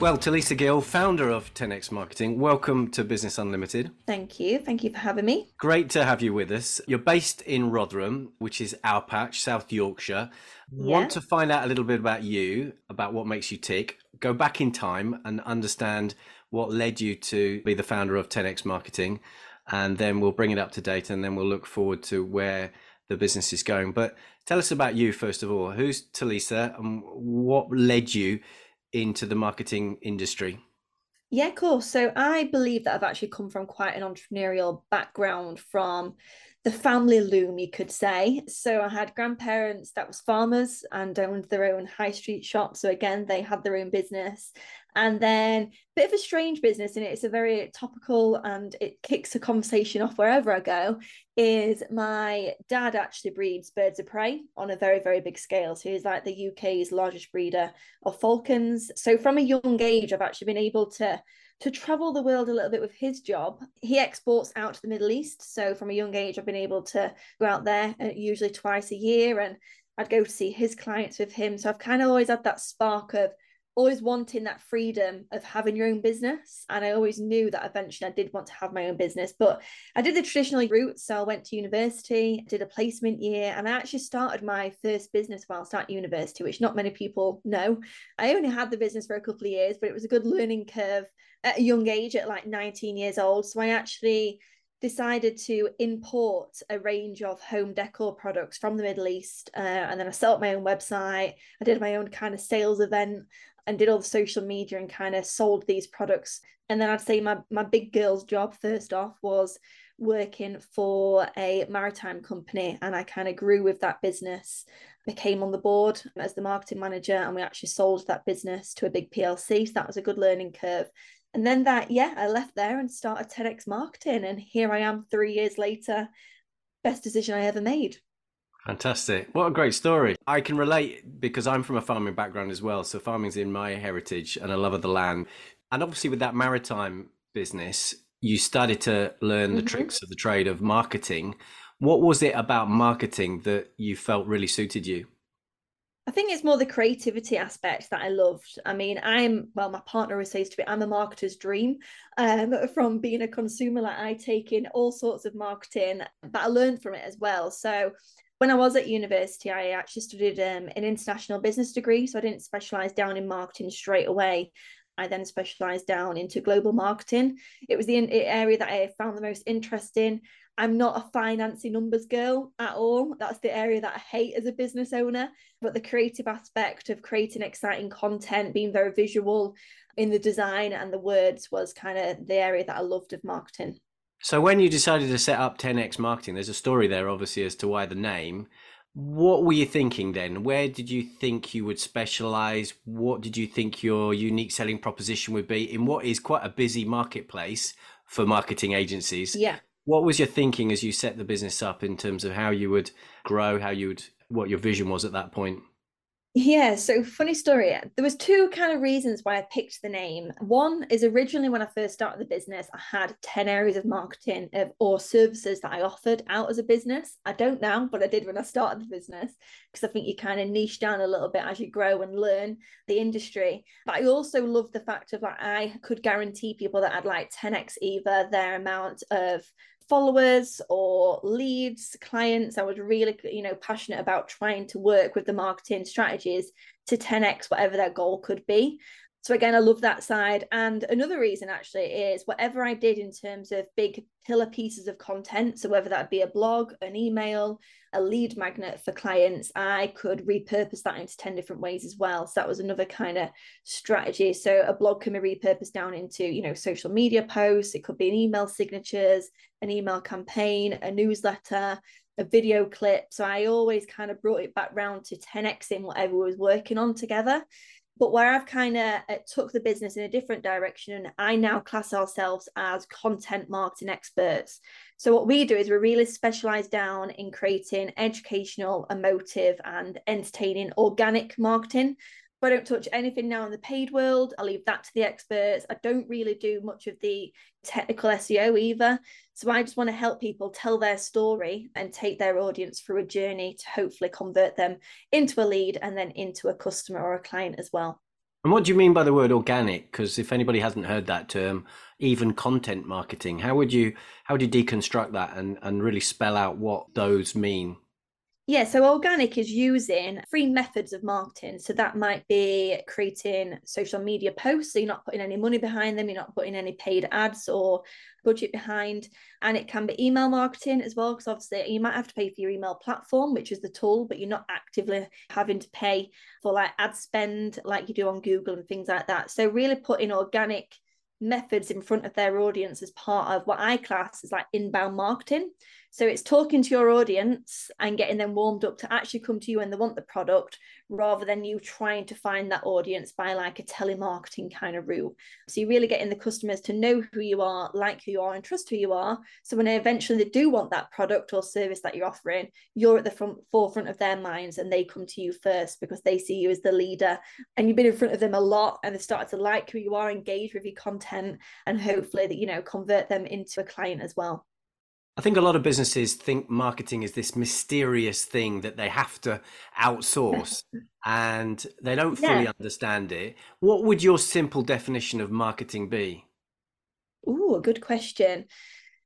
Well, Talisa Gill, founder of 10X Marketing, welcome to Business Unlimited. Thank you. Thank you for having me. Great to have you with us. You're based in Rotherham, which is our patch, South Yorkshire. Yeah. Want to find out a little bit about you, about what makes you tick, go back in time and understand what led you to be the founder of 10X Marketing, and then we'll bring it up to date and then we'll look forward to where the business is going. But tell us about you, first of all. Who's Talisa and what led you into the marketing industry? Yeah, of course. So I believe that I've actually come from quite an entrepreneurial background, from the family loom, you could say. So I had grandparents that was farmers and owned their own high street shop. So again, they had their own business. And then a bit of a strange business, and it's a very topical and it kicks a conversation off wherever I go, is my dad actually breeds birds of prey on a very, very big scale. So he's like the UK's largest breeder of falcons. So from a young age, I've actually been able to travel the world a little bit with his job. He exports out to the Middle East. So from a young age, I've been able to go out there usually twice a year, and I'd go to see his clients with him. So I've kind of always had that spark of always wanting that freedom of having your own business. And I always knew that eventually I did want to have my own business, but I did the traditional route. So I went to university, did a placement year, and I actually started my first business whilst at university, which not many people know. I only had the business for a couple of years, but it was a good learning curve at a young age, at like 19 years old. So I actually decided to import a range of home decor products from the Middle East. And then I set up my own website. I did my own kind of sales event and did all the social media and kind of sold these products. And then I'd say my big girl's job first off was working for a maritime company. And I kind of grew with that business, became on the board as the marketing manager, and we actually sold that business to a big PLC. So that was a good learning curve. And then I left there and started 10X Marketing. And here I am 3 years later, best decision I ever made. Fantastic. What a great story. I can relate because I'm from a farming background as well. So farming's in my heritage and a love of the land. And obviously with that maritime business, you started to learn the tricks of the trade of marketing. What was it about marketing that you felt really suited you? I think it's more the creativity aspect that I loved. I mean, my partner always says to me, I'm a marketer's dream, from being a consumer. Like, I take in all sorts of marketing, but I learned from it as well. So when I was at university, I actually studied an international business degree. So I didn't specialize down in marketing straight away. I then specialized down into global marketing. It was the area that I found the most interesting. I'm not a financy numbers girl at all. That's the area that I hate as a business owner. But the creative aspect of creating exciting content, being very visual in the design and the words, was kind of the area that I loved of marketing. So when you decided to set up 10X Marketing, there's a story there, obviously, as to why the name. What were you thinking then? Where did you think you would specialize? What did you think your unique selling proposition would be in what is quite a busy marketplace for marketing agencies? Yeah. What was your thinking as you set the business up in terms of how you would grow, what your vision was at that point? Yeah, so funny story. There was two kind of reasons why I picked the name. One is originally when I first started the business, I had 10 areas of marketing or services that I offered out as a business. I don't now, but I did when I started the business, because I think you kind of niche down a little bit as you grow and learn the industry. But I also loved the fact of, like, I could guarantee people that I'd like 10x either their amount of followers or leads, clients. I was really, passionate about trying to work with the marketing strategies to 10x whatever that goal could be. So again, I love that side. And another reason actually is whatever I did in terms of big pillar pieces of content, so whether that be a blog, an email, a lead magnet for clients, I could repurpose that into 10 different ways as well. So that was another kind of strategy. So a blog can be repurposed down into, social media posts. It could be an email signatures, an email campaign, a newsletter, a video clip. So I always kind of brought it back round to 10xing whatever we was working on together. But where I've kind of took the business in a different direction, I now class ourselves as content marketing experts. So what we do is we really specialize down in creating educational, emotive, and entertaining organic marketing. But I don't touch anything now in the paid world. I leave that to the experts. I don't really do much of the technical SEO either. So I just want to help people tell their story and take their audience through a journey to hopefully convert them into a lead and then into a customer or a client as well. And what do you mean by the word organic? Because if anybody hasn't heard that term, even content marketing, how would you deconstruct that and really spell out what those mean? Yeah, so organic is using three methods of marketing. So that might be creating social media posts. So you're not putting any money behind them. You're not putting any paid ads or budget behind. And it can be email marketing as well, because obviously you might have to pay for your email platform, which is the tool, but you're not actively having to pay for like ad spend like you do on Google and things like that. So really putting organic methods in front of their audience as part of what I class as like inbound marketing. So it's talking to your audience and getting them warmed up to actually come to you when they want the product, rather than you trying to find that audience by like a telemarketing kind of route. So you're really getting the customers to know who you are, like who you are, and trust who you are. So when they eventually do want that product or service that you're offering, you're at the forefront of their minds, and they come to you first because they see you as the leader, and you've been in front of them a lot, and they've started to like who you are, engage with your content, and hopefully that, you know, convert them into a client as well. I think a lot of businesses think marketing is this mysterious thing that they have to outsource and they don't fully understand it. What would your simple definition of marketing be? Ooh, a good question.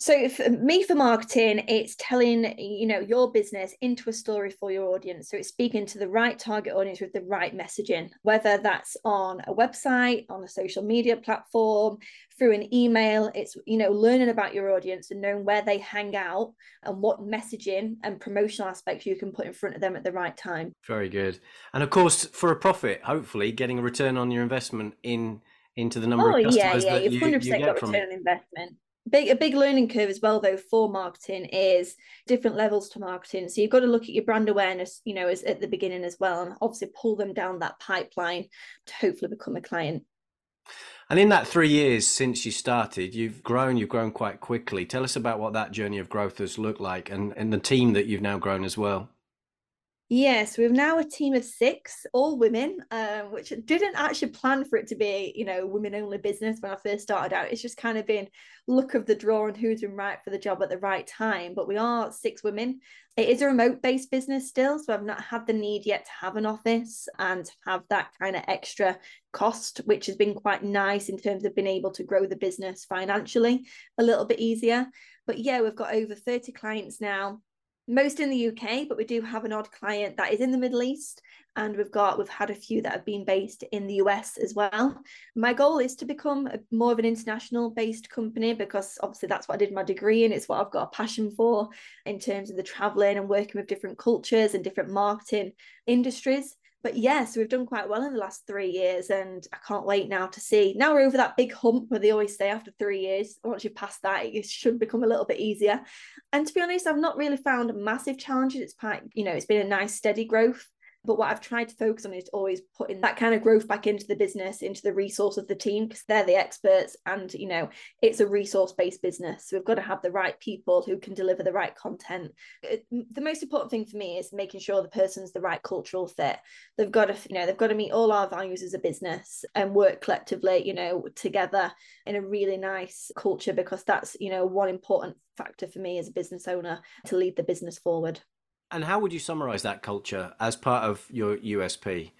So for me, for marketing, it's telling, you know, your business into a story for your audience. So it's speaking to the right target audience with the right messaging, whether that's on a website, on a social media platform, through an email. It's, you know, learning about your audience and knowing where they hang out and what messaging and promotional aspects you can put in front of them at the right time. Very good. And of course, for a profit, hopefully getting a return on your investment into the number of customers that you get from it. Oh, yeah, you've 100% got return on investment. A big learning curve as well, though, for marketing is different levels to marketing. So you've got to look at your brand awareness, you know, as at the beginning as well, and obviously pull them down that pipeline to hopefully become a client. And in that 3 years since you started, you've grown quite quickly. Tell us about what that journey of growth has looked like and the team that you've now grown as well. Yes, we've now a team of 6, all women, which didn't actually plan for it to be, you know, women-only business when I first started out. It's just kind of been luck of the draw and who's been right for the job at the right time. But we are 6 women. It is a remote-based business still, so I've not had the need yet to have an office and have that kind of extra cost, which has been quite nice in terms of being able to grow the business financially a little bit easier. But yeah, we've got over 30 clients now. Most in the UK, but we do have an odd client that is in the Middle East, and we've had a few that have been based in the US as well. My goal is to become more of an international based company, because obviously that's what I did my degree in. It's what I've got a passion for in terms of the traveling and working with different cultures and different marketing industries. But yes, we've done quite well in the last 3 years, and I can't wait now to see. Now we're over that big hump where they always say after 3 years, once you've passed that, it should become a little bit easier. And to be honest, I've not really found massive challenges. It's quite, you know, it's been a nice steady growth. But what I've tried to focus on is always putting that kind of growth back into the business, into the resource of the team, because they're the experts. And, you know, it's a resource-based business. So we've got to have the right people who can deliver the right content. The most important thing for me is making sure the person's the right cultural fit. They've got to, you know, they've got to meet all our values as a business and work collectively, you know, together in a really nice culture, because that's, you know, one important factor for me as a business owner to lead the business forward. And how would you summarize that culture as part of your USP?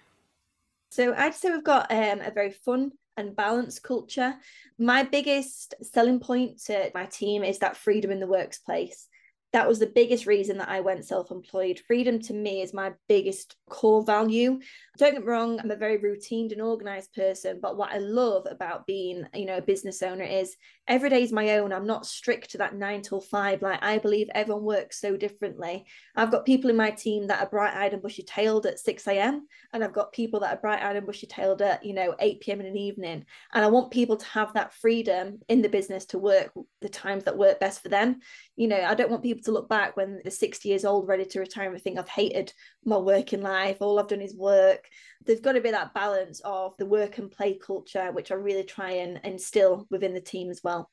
So I'd say we've got a very fun and balanced culture. My biggest selling point to my team is that freedom in the workplace. That was the biggest reason that I went self-employed. Freedom to me is my biggest core value. Don't get me wrong, I'm a very routined and organised person, but what I love about being, you know, a business owner is every day is my own. I'm not strict to that 9 till 5. Like, I believe everyone works so differently. I've got people in my team that are bright-eyed and bushy-tailed at 6 a.m. and I've got people that are bright-eyed and bushy-tailed at, you know, 8 p.m. in an evening. And I want people to have that freedom in the business to work the times that work best for them. You know, I don't want people to look back when they're 60 years old, ready to retire, and think, I've hated my working life, all I've done is work. There's got to be that balance of the work and play culture, which I really try and instill within the team as well.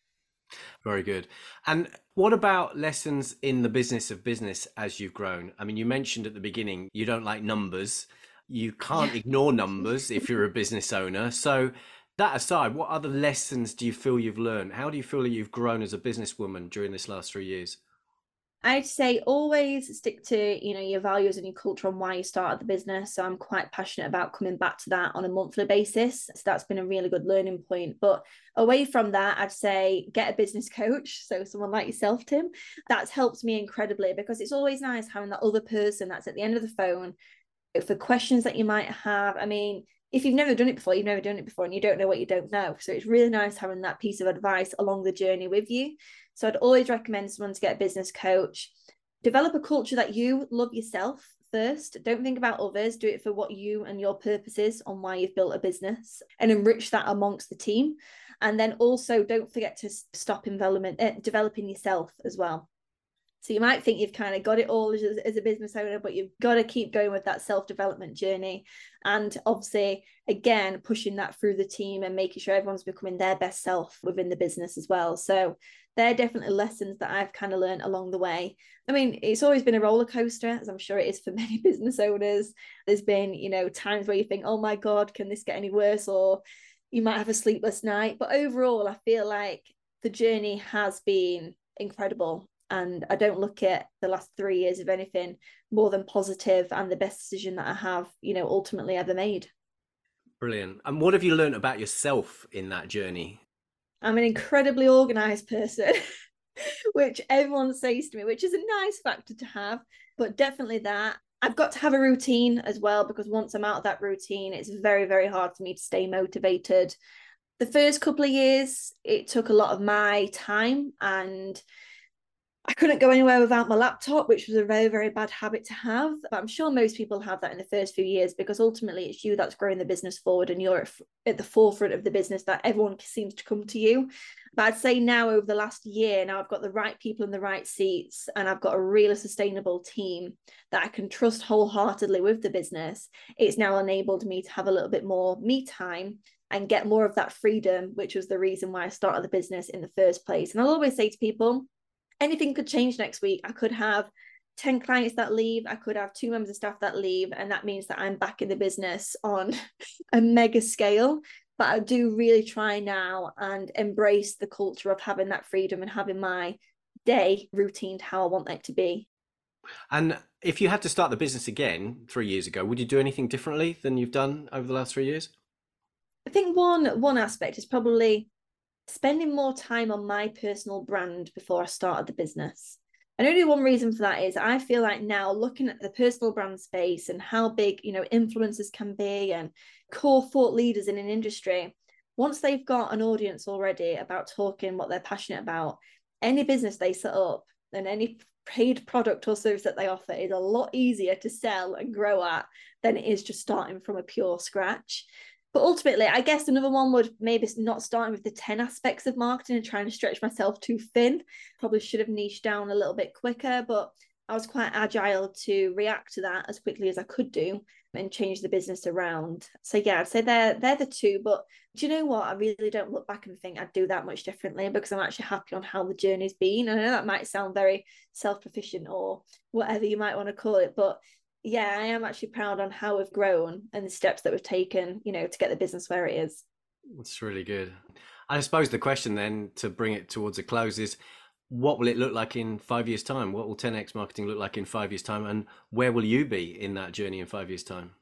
Very good. And what about lessons in the business of business as you've grown? I mean, you mentioned at the beginning, you don't like numbers. You can't ignore numbers if you're a business owner. So that aside, what other lessons do you feel you've learned? How do you feel that you've grown as a businesswoman during this last 3 years? I'd say always stick to, you know, your values and your culture and why you started the business. So I'm quite passionate about coming back to that on a monthly basis. So that's been a really good learning point. But away from that, I'd say get a business coach. So someone like yourself, Tim, that's helped me incredibly, because it's always nice having that other person that's at the end of the phone for questions that you might have. I mean, if you've never done it before, you've never done it before, and you don't know what you don't know. So it's really nice having that piece of advice along the journey with you. So I'd always recommend someone to get a business coach. Develop a culture that you love yourself first. Don't think about others. Do it for what you and your purpose is on why you've built a business, and enrich that amongst the team. And then also don't forget to stop developing yourself as well. So you might think you've kind of got it all as a business owner, but you've got to keep going with that self-development journey. And obviously, again, pushing that through the team and making sure everyone's becoming their best self within the business as well. So they're definitely lessons that I've kind of learned along the way. I mean, it's always been a roller coaster, as I'm sure it is for many business owners. There's been, you know, times where you think, oh my God, can this get any worse? Or you might have a sleepless night. But overall, I feel like the journey has been incredible. And I don't look at the last 3 years of anything more than positive and the best decision that I have, you know, ultimately ever made. Brilliant. And what have you learned about yourself in that journey? I'm an incredibly organized person, which everyone says to me, which is a nice factor to have, but definitely that. I've got to have a routine as well, because once I'm out of that routine, it's very, very hard for me to stay motivated. The first couple of years, it took a lot of my time, and I couldn't go anywhere without my laptop, which was a very, very bad habit to have. But I'm sure most people have that in the first few years, because ultimately it's you that's growing the business forward, and you're at the forefront of the business that everyone seems to come to you. But I'd say now, over the last year, now I've got the right people in the right seats, and I've got a really sustainable team that I can trust wholeheartedly with the business. It's now enabled me to have a little bit more me time and get more of that freedom, which was the reason why I started the business in the first place. And I'll always say to people, anything could change next week. I could have 10 clients that leave. I could have 2 members of staff that leave. And that means that I'm back in the business on a mega scale. But I do really try now and embrace the culture of having that freedom and having my day routine to how I want that to be. And if you had to start the business again 3 years ago, would you do anything differently than you've done over the last 3 years? I think one aspect is probably spending more time on my personal brand before I started the business. And only one reason for that is I feel like now, looking at the personal brand space and how big, you know, influencers can be and core thought leaders in an industry, once they've got an audience already about talking what they're passionate about, any business they set up and any paid product or service that they offer is a lot easier to sell and grow at than it is just starting from a pure scratch. But ultimately, I guess another one would maybe not starting with the 10 aspects of marketing and trying to stretch myself too thin. Probably should have niched down a little bit quicker, but I was quite agile to react to that as quickly as I could do and change the business around. So yeah, I'd say they're the two. But do you know what? I really don't look back and think I'd do that much differently, because I'm actually happy on how the journey's been. I know that might sound very self-proficient or whatever you might want to call it, but yeah, I am actually proud on how we've grown and the steps that we've taken, you know, to get the business where it is. That's really good. I suppose the question then, to bring it towards a close, is what will it look like in 5 years' time? What will 10X Marketing look like in 5 years' time? And where will you be in that journey in 5 years' time?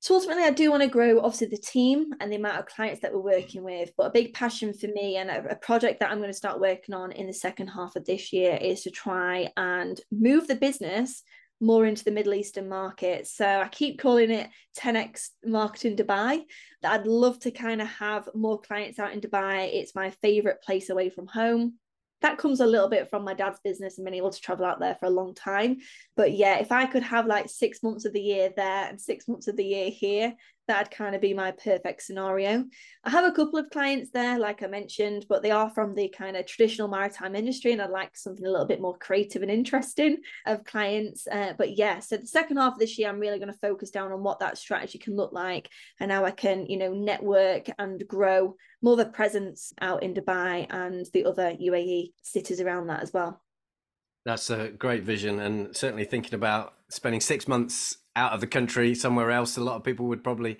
So ultimately, I do want to grow, obviously, the team and the amount of clients that we're working with. But a big passion for me and a project that I'm going to start working on in the second half of this year is to try and move the business more into the Middle Eastern market. So I keep calling it 10X Marketing Dubai. I'd love to kind of have more clients out in Dubai. It's my favorite place away from home. That comes a little bit from my dad's business and being able to travel out there for a long time. But yeah, if I could have like 6 months of the year there and 6 months of the year here, that'd kind of be my perfect scenario. I have a couple of clients there, like I mentioned, but they are from the kind of traditional maritime industry, and I'd like something a little bit more creative and interesting of clients. But yeah, so the second half of this year, I'm really going to focus down on what that strategy can look like and how I can, you know, network and grow more of a presence out in Dubai and the other UAE cities around that as well. That's a great vision, and certainly thinking about spending 6 months out of the country somewhere else, a lot of people would probably,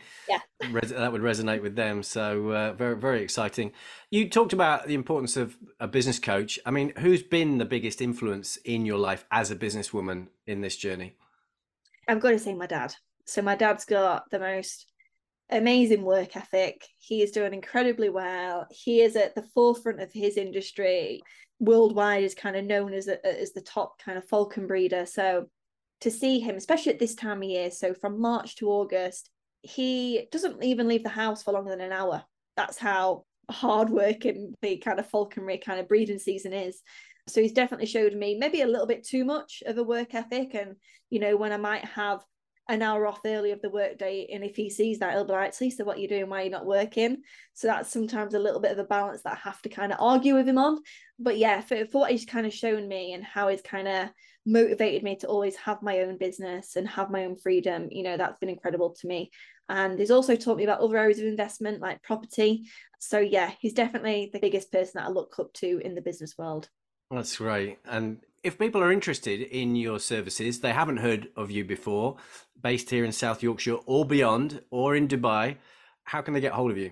that would resonate with them. So very, very exciting. You talked about the importance of a business coach. I mean, who's been the biggest influence in your life as a businesswoman in this journey? I've got to say my dad. So my dad's got the most amazing work ethic. He is doing incredibly well. He is at the forefront of his industry. Worldwide is kind of known as the top kind of falcon breeder. So to see him, especially at this time of year, so from March to August, he doesn't even leave the house for longer than an hour. That's how hard working the kind of falconry kind of breeding season is. So he's definitely showed me maybe a little bit too much of a work ethic. And, you know, when I might have an hour off early of the workday, and if he sees that, he'll be like, "Talisa, what are you doing? Why are you not working?" So that's sometimes a little bit of a balance that I have to kind of argue with him on. But yeah, for what he's kind of shown me and how he's kind of motivated me to always have my own business and have my own freedom, you know, that's been incredible to me. And he's also taught me about other areas of investment like property. So yeah, he's definitely the biggest person that I look up to in the business world. That's great. And if people are interested in your services, they haven't heard of you before, based here in South Yorkshire or beyond, or in Dubai, how can they get hold of you?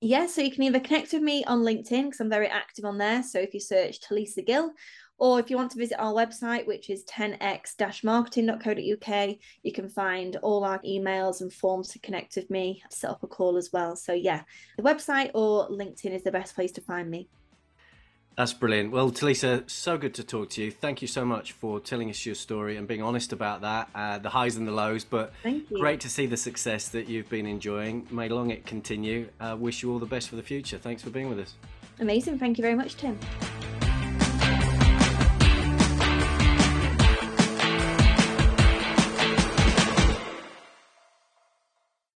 Yeah, so you can either connect with me on LinkedIn, because I'm very active on there. So if you search Talisa Gill, or if you want to visit our website, which is 10x-marketing.co.uk, you can find all our emails and forms to connect with me, set up a call as well. So yeah, the website or LinkedIn is the best place to find me. That's brilliant. Well, Talisa, so good to talk to you. Thank you so much for telling us your story and being honest about that, the highs and the lows, but great to see the success that you've been enjoying. May long it continue. Wish you all the best for the future. Thanks for being with us. Amazing. Thank you very much, Tim.